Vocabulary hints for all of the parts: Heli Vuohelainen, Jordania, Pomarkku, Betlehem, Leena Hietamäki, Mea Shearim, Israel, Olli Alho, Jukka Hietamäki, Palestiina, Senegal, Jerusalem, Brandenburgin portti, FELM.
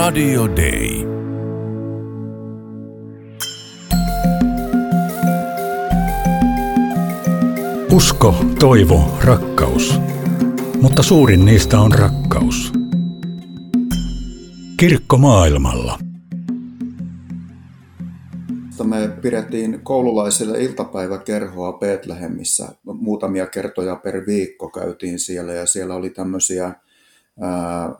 Radio Day. Usko, toivo, rakkaus. Mutta suurin niistä on rakkaus. Kirkko maailmalla. Me pidettiin koululaisille iltapäiväkerhoa Betlehemissä. Muutamia kertoja per viikko käytiin siellä, ja siellä oli tämmöisiä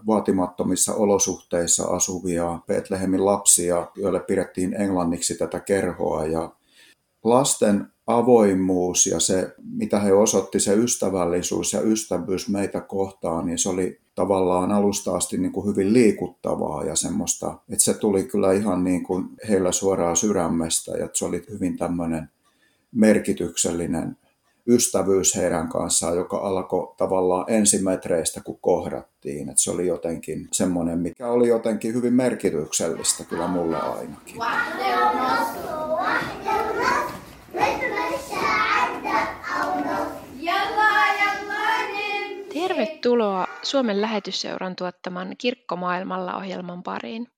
vaatimattomissa olosuhteissa asuvia Betlehemin lapsia, joille pidettiin englanniksi tätä kerhoa. Ja lasten avoimuus ja se, mitä he osoitti, se ystävällisyys ja ystävyys meitä kohtaan, niin se oli tavallaan alusta asti niin kuin hyvin liikuttavaa ja semmoista, että se tuli kyllä ihan niin kuin heillä suoraan sydämestä, ja se oli hyvin tämmöinen merkityksellinen ystävyys heidän kanssaan, joka alkoi tavallaan ensimetreistä, kun kohdattiin. Että se oli jotenkin semmoinen, mikä oli jotenkin hyvin merkityksellistä kyllä mulle ainakin. Tervetuloa Suomen Lähetysseuran tuottaman Kirkko maailmalla -ohjelman pariin.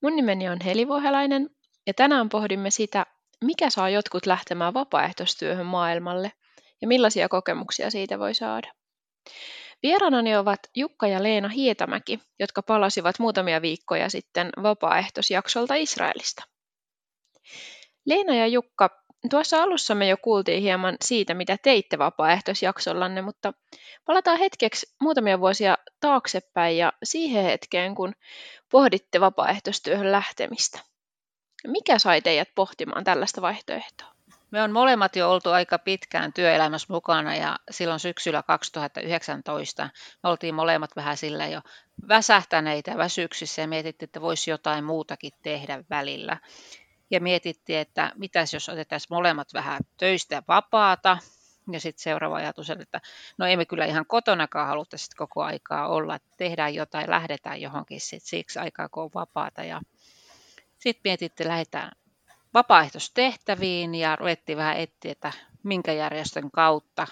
Mun nimeni on Heli Vuohelainen, ja tänään pohdimme sitä, mikä saa jotkut lähtemään vapaaehtoistyöhön maailmalle ja millaisia kokemuksia siitä voi saada. Vieraanani ovat Jukka ja Leena Hietamäki, jotka palasivat muutamia viikkoja sitten vapaaehtoisjaksolta Israelista. Leena ja Jukka, tuossa alussa me jo kuultiin hieman siitä, mitä teitte vapaaehtoisjaksollanne, mutta palataan hetkeksi muutamia vuosia taaksepäin ja siihen hetkeen, kun pohditte vapaaehtoistyöhön lähtemistä. Mikä sai teidät pohtimaan tällaista vaihtoehtoa? Me on molemmat jo oltu aika pitkään työelämässä mukana, ja silloin syksyllä 2019 me oltiin molemmat vähän sillä jo väsähtäneitä väsyksissä, ja mietittiin, että voisi jotain muutakin tehdä välillä. Ja mietittiin, että mitäs jos otettaisiin molemmat vähän töistä vapaata. Ja sitten seuraava ajatus, että no ei me kyllä ihan kotonakaan haluta sit koko aikaa olla, että tehdään jotain, lähdetään johonkin sit siksi aikaa, kun on vapaata. Ja sitten mietittiin, että lähdetään vapaaehtoistehtäviin, ja ruvettiin vähän etsiä, että minkä järjestön kautta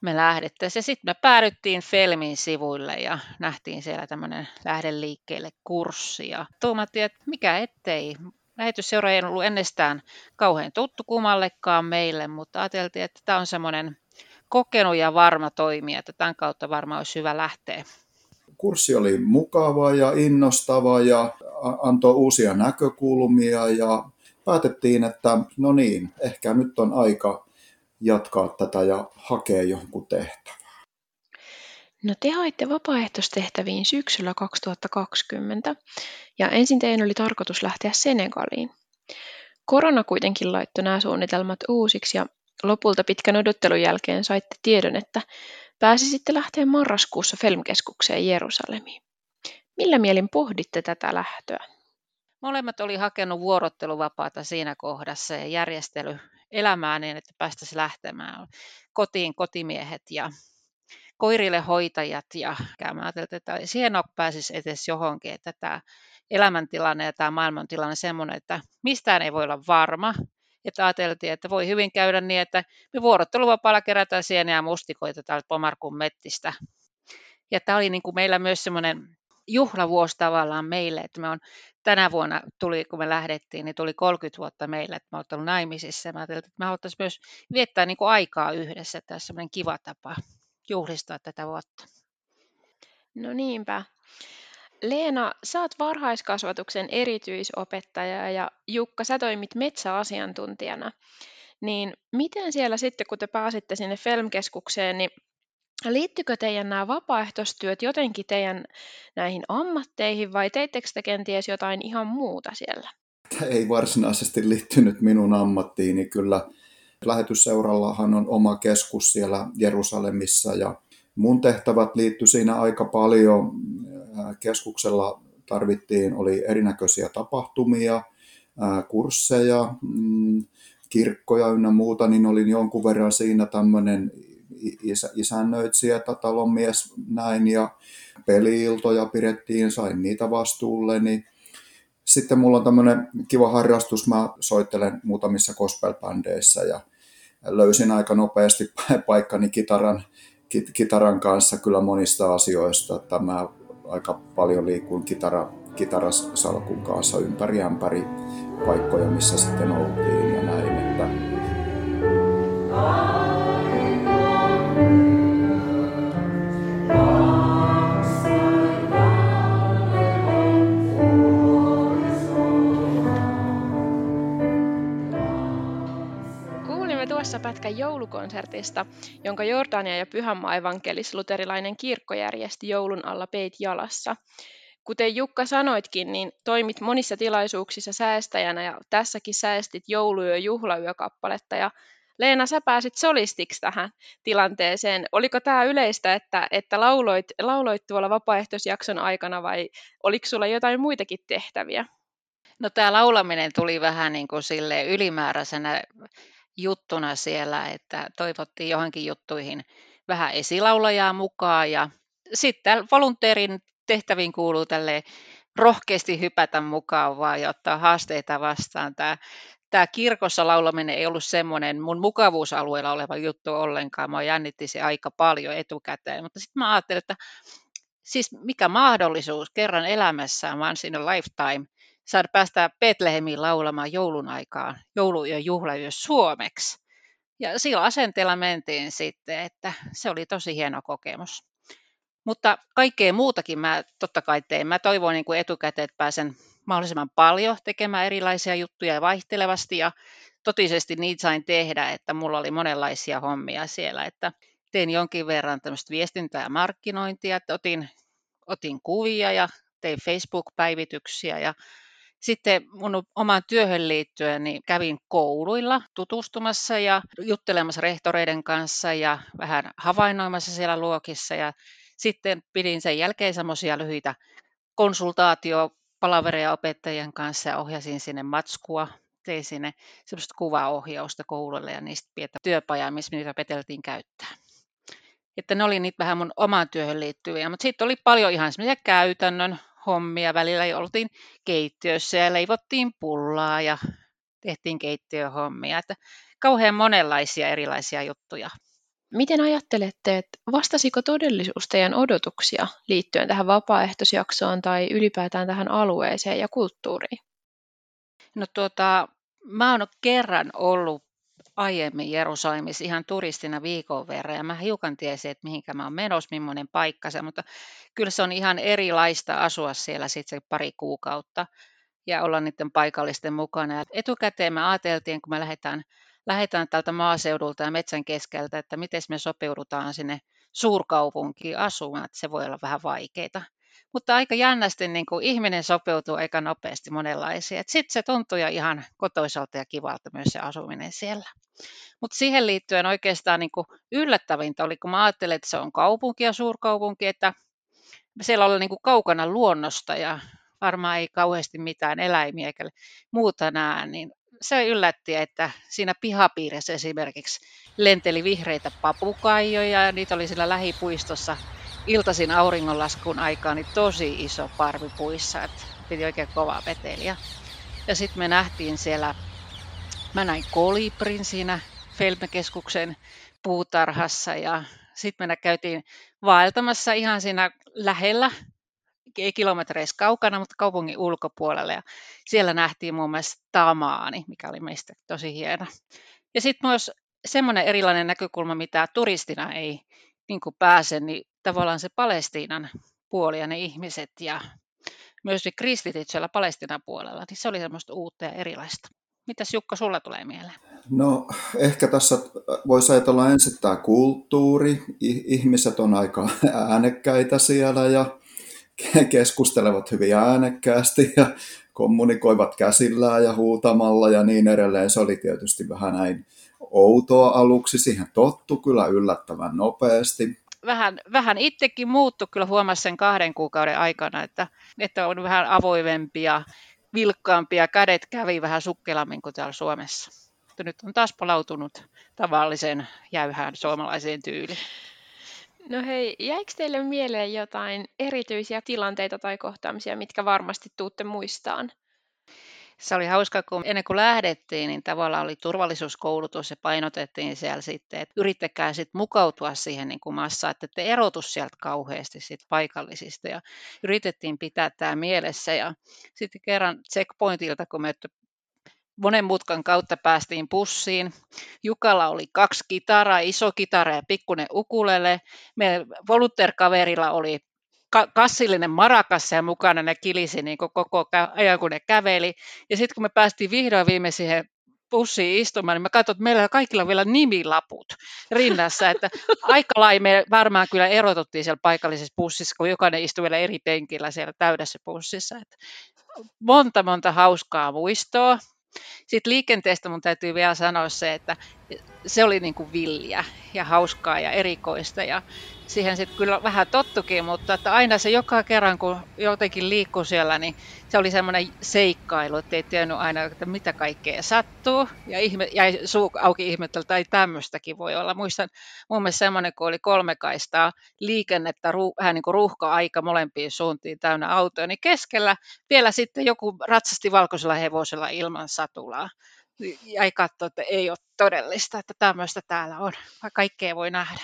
me lähdettäisiin. Ja sitten me päädyttiin FELMin sivuille ja nähtiin siellä tämmöinen lähde liikkeelle -kurssi. Ja tuumattiin, että mikä ettei. Lähetysseura ei ollut ennestään kauhean tuttu kummallekaan meille, mutta ajateltiin, että tämä on semmoinen kokenut ja varma toimija, että tämän kautta varmaan olisi hyvä lähteä. Kurssi oli mukava ja innostava ja antoi uusia näkökulmia, ja päätettiin, että no niin, ehkä nyt on aika jatkaa tätä ja hakea jonkun tehtävää. No, te haitte vapaaehtoistehtäviin syksyllä 2020, ja ensin teidän oli tarkoitus lähteä Senegaliin. Korona kuitenkin laittoi nämä suunnitelmat uusiksi, ja lopulta pitkän odottelun jälkeen saitte tiedon, että pääsisitte lähteä marraskuussa FELM-keskukseen Jerusalemiin. Millä mielin pohditte tätä lähtöä? Molemmat oli hakenut vuorotteluvapaata siinä kohdassa ja järjestely elämää niin, että päästäisiin lähtemään kotiin kotimiehet ja koirille hoitajat, ja mä ajattelin, että olisi hienoa, kun pääsisi edes johonkin, että tämä elämäntilanne ja tämä maailmantilanne on semmoinen, että mistään ei voi olla varma, että ajateltiin, että voi hyvin käydä niin, että me vuorotteluvapaalla kerätään sieniä ja mustikoita täältä Pomarkun mettistä. Ja tämä oli niin kuin meillä myös semmoinen juhlavuosi tavallaan meille, että me on tänä vuonna, kun me lähdettiin, niin tuli 30 vuotta meillä, että me olemme olleet naimisissa. Mä ajattelin, että me haluttaisiin myös viettää niin kuin aikaa yhdessä, että tämä on semmoinen kiva tapa juhlistaa tätä vuotta. No niinpä. Leena, sä oot varhaiskasvatuksen erityisopettaja, ja Jukka, sä toimit metsäasiantuntijana. Niin miten siellä sitten, kun te pääsitte sinne FELM-keskukseen, niin liittyykö teidän nämä vapaaehtoistyöt jotenkin teidän näihin ammatteihin, vai teittekö te kenties jotain ihan muuta siellä? Ei varsinaisesti liittynyt minun ammattiini kyllä. Lähetysseurallahan on oma keskus siellä Jerusalemissa, ja mun tehtävät liittyi siinä aika paljon. Keskuksella oli erinäköisiä tapahtumia, kursseja, kirkkoja ynnä muuta, niin olin jonkun verran siinä tämmöinen isännöitsijä, talonmies näin, ja peliiltoja pidettiin, sain niitä vastuulleni. Sitten mulla on tämmöinen kiva harrastus, mä soittelen muutamissa gospel-bändeissä, ja löysin aika nopeasti paikkani kitaran kanssa kyllä monista asioista. Että mä aika paljon liikuin kitarasalkun kanssa ympäri ämpäri paikkoja, missä sitten oltiin ja näin. Että pätkän joulukonsertista, jonka Jordania ja Pyhänmaa evankelis-luterilainen kirkko järjesti joulun alla peit jalassa. Kuten Jukka sanoitkin, niin toimit monissa tilaisuuksissa säestäjänä ja tässäkin säestit jouluyö- juhlayökappaletta. Ja Leena, sä pääsit solistiksi tähän tilanteeseen. Oliko tämä yleistä, että lauloit tuolla vapaaehtoisjakson aikana vai oliko sulla jotain muitakin tehtäviä? No tämä laulaminen tuli vähän niin kuin silleen ylimääräisenä juttuna siellä, että toivottiin johonkin juttuihin vähän esilaulajaa mukaan ja sitten volunteerin tehtäviin kuuluu tälleen rohkeasti hypätä mukaan vaan ja ottaa haasteita vastaan. Tämä kirkossa laulaminen ei ollut semmoinen mun mukavuusalueella oleva juttu ollenkaan, mä jännitti se aika paljon etukäteen, mutta sitten mä ajattelin, että siis mikä mahdollisuus kerran elämässä, vaan siinä lifetime, saada päästä Betlehemiin laulamaan joulun aikaan, jouluyö juhlayö suomeksi. Ja sillä asenteella mentiin sitten, että se oli tosi hieno kokemus. Mutta kaikkea muutakin mä totta kai tein. Mä toivoin niin kuin etukäteen, että pääsen mahdollisimman paljon tekemään erilaisia juttuja vaihtelevasti. Ja totisesti niitä sain tehdä, että mulla oli monenlaisia hommia siellä. Että tein jonkin verran tämmöistä viestintää ja markkinointia, että otin kuvia ja tein Facebook-päivityksiä ja sitten mun omaan työhön liittyen niin kävin kouluilla tutustumassa ja juttelemassa rehtoreiden kanssa ja vähän havainnoimassa siellä luokissa. Ja sitten pidin sen jälkeen semmoisia lyhyitä konsultaatiopalavereja opettajien kanssa ja ohjasin sinne matskua. Tein sinne semmoista kuvaohjausta kouluille ja niistä pientä työpajaa, missä niitä opeteltiin käyttää. Että ne oli niitä vähän mun omaan työhön liittyviä, mutta sitten oli paljon ihan semmoisia käytännön hommia. Välillä oltiin keittiössä ja leivottiin pullaa ja tehtiin keittiöhommia. Että kauhean monenlaisia erilaisia juttuja. Miten ajattelette, että vastasiko todellisuus teidän odotuksia liittyen tähän vapaaehtoisjaksoon tai ylipäätään tähän alueeseen ja kulttuuriin? No mä oon kerran ollut aiemmin Jerusalemissa ihan turistina viikon verran ja mä hiukan tiesin, että mihinkä mä oon menossa, millainen paikka se, mutta kyllä se on ihan erilaista asua siellä sitten se pari kuukautta ja olla niiden paikallisten mukana. Ja etukäteen me ajateltiin, kun me lähdetään tältä maaseudulta ja metsän keskeltä, että miten me sopeudutaan sinne suurkaupunkiin asumaan, että se voi olla vähän vaikeaa. Mutta aika jännästi niin kuin ihminen sopeutuu aika nopeasti monenlaisiin. Sitten se tuntuu jo ihan kotoisalta ja kivalta myös se asuminen siellä. Mutta siihen liittyen oikeastaan niin kuin yllättävintä oli, kun mä ajattelin, että se on kaupunki ja suurkaupunki, että siellä oli niin kuin kaukana luonnosta ja varmaan ei kauheasti mitään eläimiä eikä muuta näe. Niin se yllätti, että siinä pihapiirissä esimerkiksi lenteli vihreitä papukaijoja ja niitä oli siellä lähipuistossa. Iltaisin auringonlaskun aikaan niin tosi iso parvi puissa, että piti oikein kovaa peteliä. Ja sitten me nähtiin siellä, mä näin kolibrin siinä FELM-keskuksen puutarhassa ja sitten me käytiin vaeltamassa ihan siinä lähellä, ei kilometreissä kaukana, mutta kaupungin ulkopuolella. Ja siellä nähtiin muun muassa tamaani, mikä oli meistä tosi hieno. Ja sitten myös semmoinen erilainen näkökulma, mitä turistina ei niin kuin pääse, niin tavallaan se Palestiinan puoli ja ne ihmiset ja myös ne kristityt siellä Palestiinan puolella, niin se oli semmoista uutta ja erilaista. Mitäs Jukka sulla tulee mieleen? No ehkä tässä voisi ajatella ensin tämä kulttuuri. Ihmiset on aika äänekkäitä siellä ja keskustelevat hyvin äänekkäästi ja kommunikoivat käsillään ja huutamalla ja niin edelleen. Se oli tietysti vähän näin outoa aluksi. Siihen tottu kyllä yllättävän nopeasti. Vähän itsekin muuttui, kyllä huomasi sen 2 kuukauden aikana, että on vähän avoimempia, vilkkaampia, kädet kävi vähän sukkelammin kuin täällä Suomessa. Nyt on taas palautunut tavalliseen jäyhään suomalaiseen tyyliin. No hei, jäikö teille mieleen jotain erityisiä tilanteita tai kohtaamisia, mitkä varmasti tuutte muistaan? se oli hauska, kun ennen kuin lähdettiin, niin tavallaan oli turvallisuuskoulutus ja painotettiin siellä sitten, että yrittäkää sitten mukautua siihen niin kuin massaan, että te erotu sieltä kauheasti siitä paikallisista ja yritettiin pitää tämä mielessä ja sitten kerran checkpointilta, kun me monen mutkan kautta päästiin pussiin. Jukalla oli 2 kitaraa, iso kitara ja pikkuinen ukulele. Meidän volunteer-kaverilla oli kassillinen marakas ja mukana ne kilisi niin koko ajan, kun ne käveli. Ja sitten kun me päästiin vihdoin viime siihen pussiin istumaan, niin mä katsoin, että meillä kaikilla on vielä nimilaput rinnassa. Että aika lailla me varmaan kyllä erotuttiin siellä paikallisessa pussissa, kun jokainen istui vielä eri penkillä siellä täydessä pussissa. Että monta hauskaa muistoa. Sitten liikenteestä mun täytyy vielä sanoa se, että se oli niin kuin villiä ja hauskaa ja erikoista ja siihen sitten kyllä vähän tottukin, mutta että aina se joka kerran kun jotenkin liikkui siellä, niin se oli semmoinen seikkailu, ettei tiennyt aina, että mitä kaikkea sattuu ja jäi suu auki ihmetellä, tai tämmöistäkin voi olla. Muistan mun mielestä semmoinen, kun oli 3 kaistaa liikennettä, vähän niin kuin ruuhka-aika molempiin suuntiin täynnä autoja, niin keskellä vielä sitten joku ratsasti valkoisella hevosella ilman satulaa. Jäi katsoa, että ei ole todellista, että tämmöistä täällä on, kaikkea voi nähdä.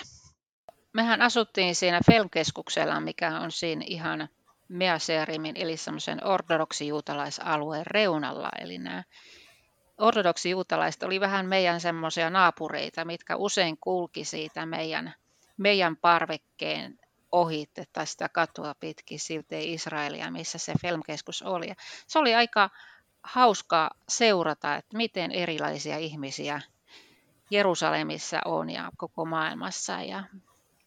Mehän asuttiin siinä FELM-keskuksella, mikä on siinä ihan Mea Shearimin, eli semmoisen ortodoksijuutalaisalueen reunalla. Eli nämä ortodoksijuutalaiset oli vähän meidän semmoisia naapureita, mitkä usein kulki siitä meidän parvekkeen ohi, tai sitä katua pitkin silti Israelia, missä se FELM-keskus oli. Ja se oli aika hauskaa seurata, että miten erilaisia ihmisiä Jerusalemissa on ja koko maailmassa ja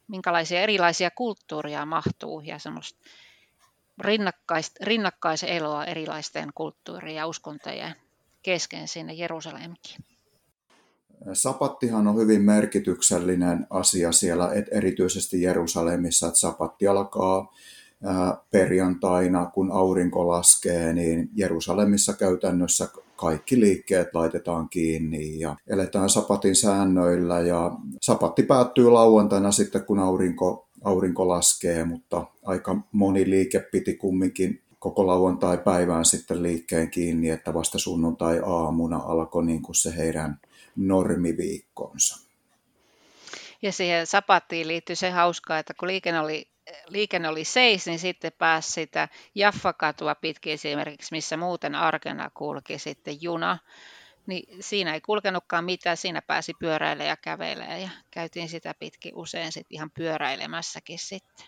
minkälaisia erilaisia kulttuuria mahtuu ja semmoista rinnakkaiseloa erilaisten kulttuurien ja uskontojen kesken sinne Jerusalemkiin. Sapattihan on hyvin merkityksellinen asia siellä, että erityisesti Jerusalemissa, että sapatti alkaa perjantaina, kun aurinko laskee, niin Jerusalemissa käytännössä kaikki liikkeet laitetaan kiinni ja eletään sapatin säännöillä ja sapatti päättyy lauantaina sitten, kun aurinko laskee, mutta aika moni liike piti kumminkin koko lauantai-päivään sitten liikkeen kiinni, että vasta sunnuntai-aamuna alkoi niin kuin se heidän normiviikkonsa. Ja siihen sapattiin liittyy se hauskaa, että kun liikenne oli seis, niin sitten pääsi sitä Jaffa-katua pitkin esimerkiksi, missä muuten arkena kulki sitten juna. Niin siinä ei kulkenutkaan mitään, siinä pääsi pyöräilemään ja kävelemään ja käytiin sitä pitkin usein sitten ihan pyöräilemässäkin sitten.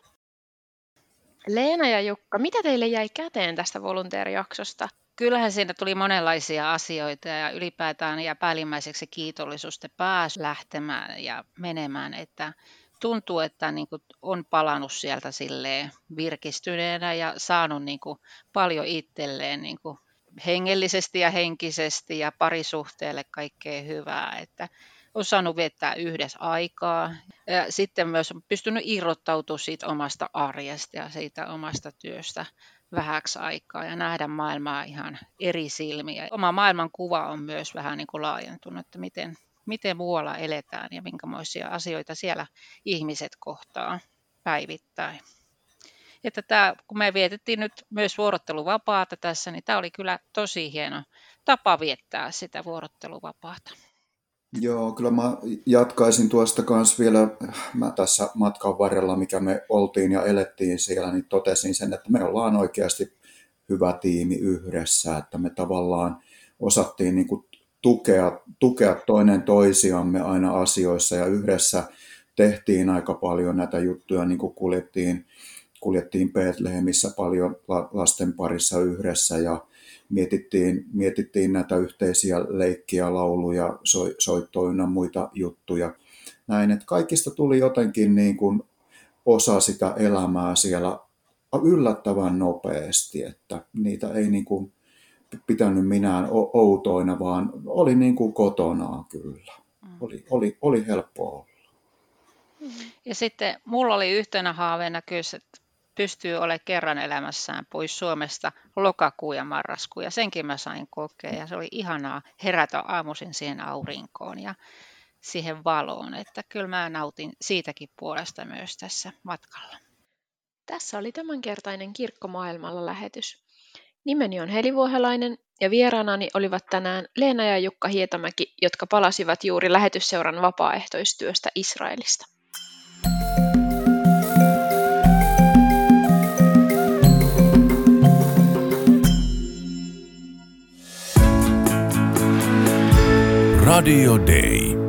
Leena ja Jukka, mitä teille jäi käteen tästä volunteerijaksosta? Kyllähän siinä tuli monenlaisia asioita ja ylipäätään ja päällimmäiseksi kiitollisuus, että pääsi lähtemään ja menemään, että tuntuu, että niin kuin on palannut sieltä silleen virkistyneenä ja saanut niin kuin paljon itselleen niin kuin hengellisesti ja henkisesti ja parisuhteelle kaikkea hyvää, että on saanut viettää yhdessä aikaa ja sitten myös on pystynyt irrottautumaan siitä omasta arjesta ja siitä omasta työstä vähäksi aikaa ja nähdä maailmaa ihan eri silmiä. Oma maailmankuva on myös vähän niin kuin laajentunut, että miten muualla eletään ja minkämoisia asioita siellä ihmiset kohtaa päivittäin. Että tämä, kun me vietettiin nyt myös vuorotteluvapaata tässä, niin tämä oli kyllä tosi hieno tapa viettää sitä vuorotteluvapaata. Joo, kyllä mä jatkaisin tuosta kanssa vielä. Mä tässä matkan varrella, mikä me oltiin ja elettiin siellä, niin totesin sen, että me ollaan oikeasti hyvä tiimi yhdessä, että me tavallaan osattiin niin kuin tukea toinen toisiamme aina asioissa ja yhdessä tehtiin aika paljon näitä juttuja, niin kuin kuljettiin Betlehemissä paljon lasten parissa yhdessä ja mietittiin näitä yhteisiä leikkiä, lauluja, soittoja ja muita juttuja. Näin, että kaikista tuli jotenkin niin kuin osa sitä elämää siellä yllättävän nopeasti, että niitä ei niin kuin pitänyt minään outoina, vaan oli niin kuin kotonaan kyllä. Oli helppoa olla. Ja sitten mulla oli yhtenä haaveena kyllä, että pystyy olemaan kerran elämässään pois Suomesta lokakuun ja marraskuun. Ja senkin mä sain kokea ja se oli ihanaa herätä aamuisin siihen aurinkoon ja siihen valoon. Että kyllä mä nautin siitäkin puolesta myös tässä matkalla. Tässä oli tämänkertainen Kirkko maailmalla -lähetys. Nimeni on Heli Vuohelainen ja vieraanani olivat tänään Leena ja Jukka Hietamäki, jotka palasivat juuri lähetysseuran vapaaehtoistyöstä Israelista. Radio Day.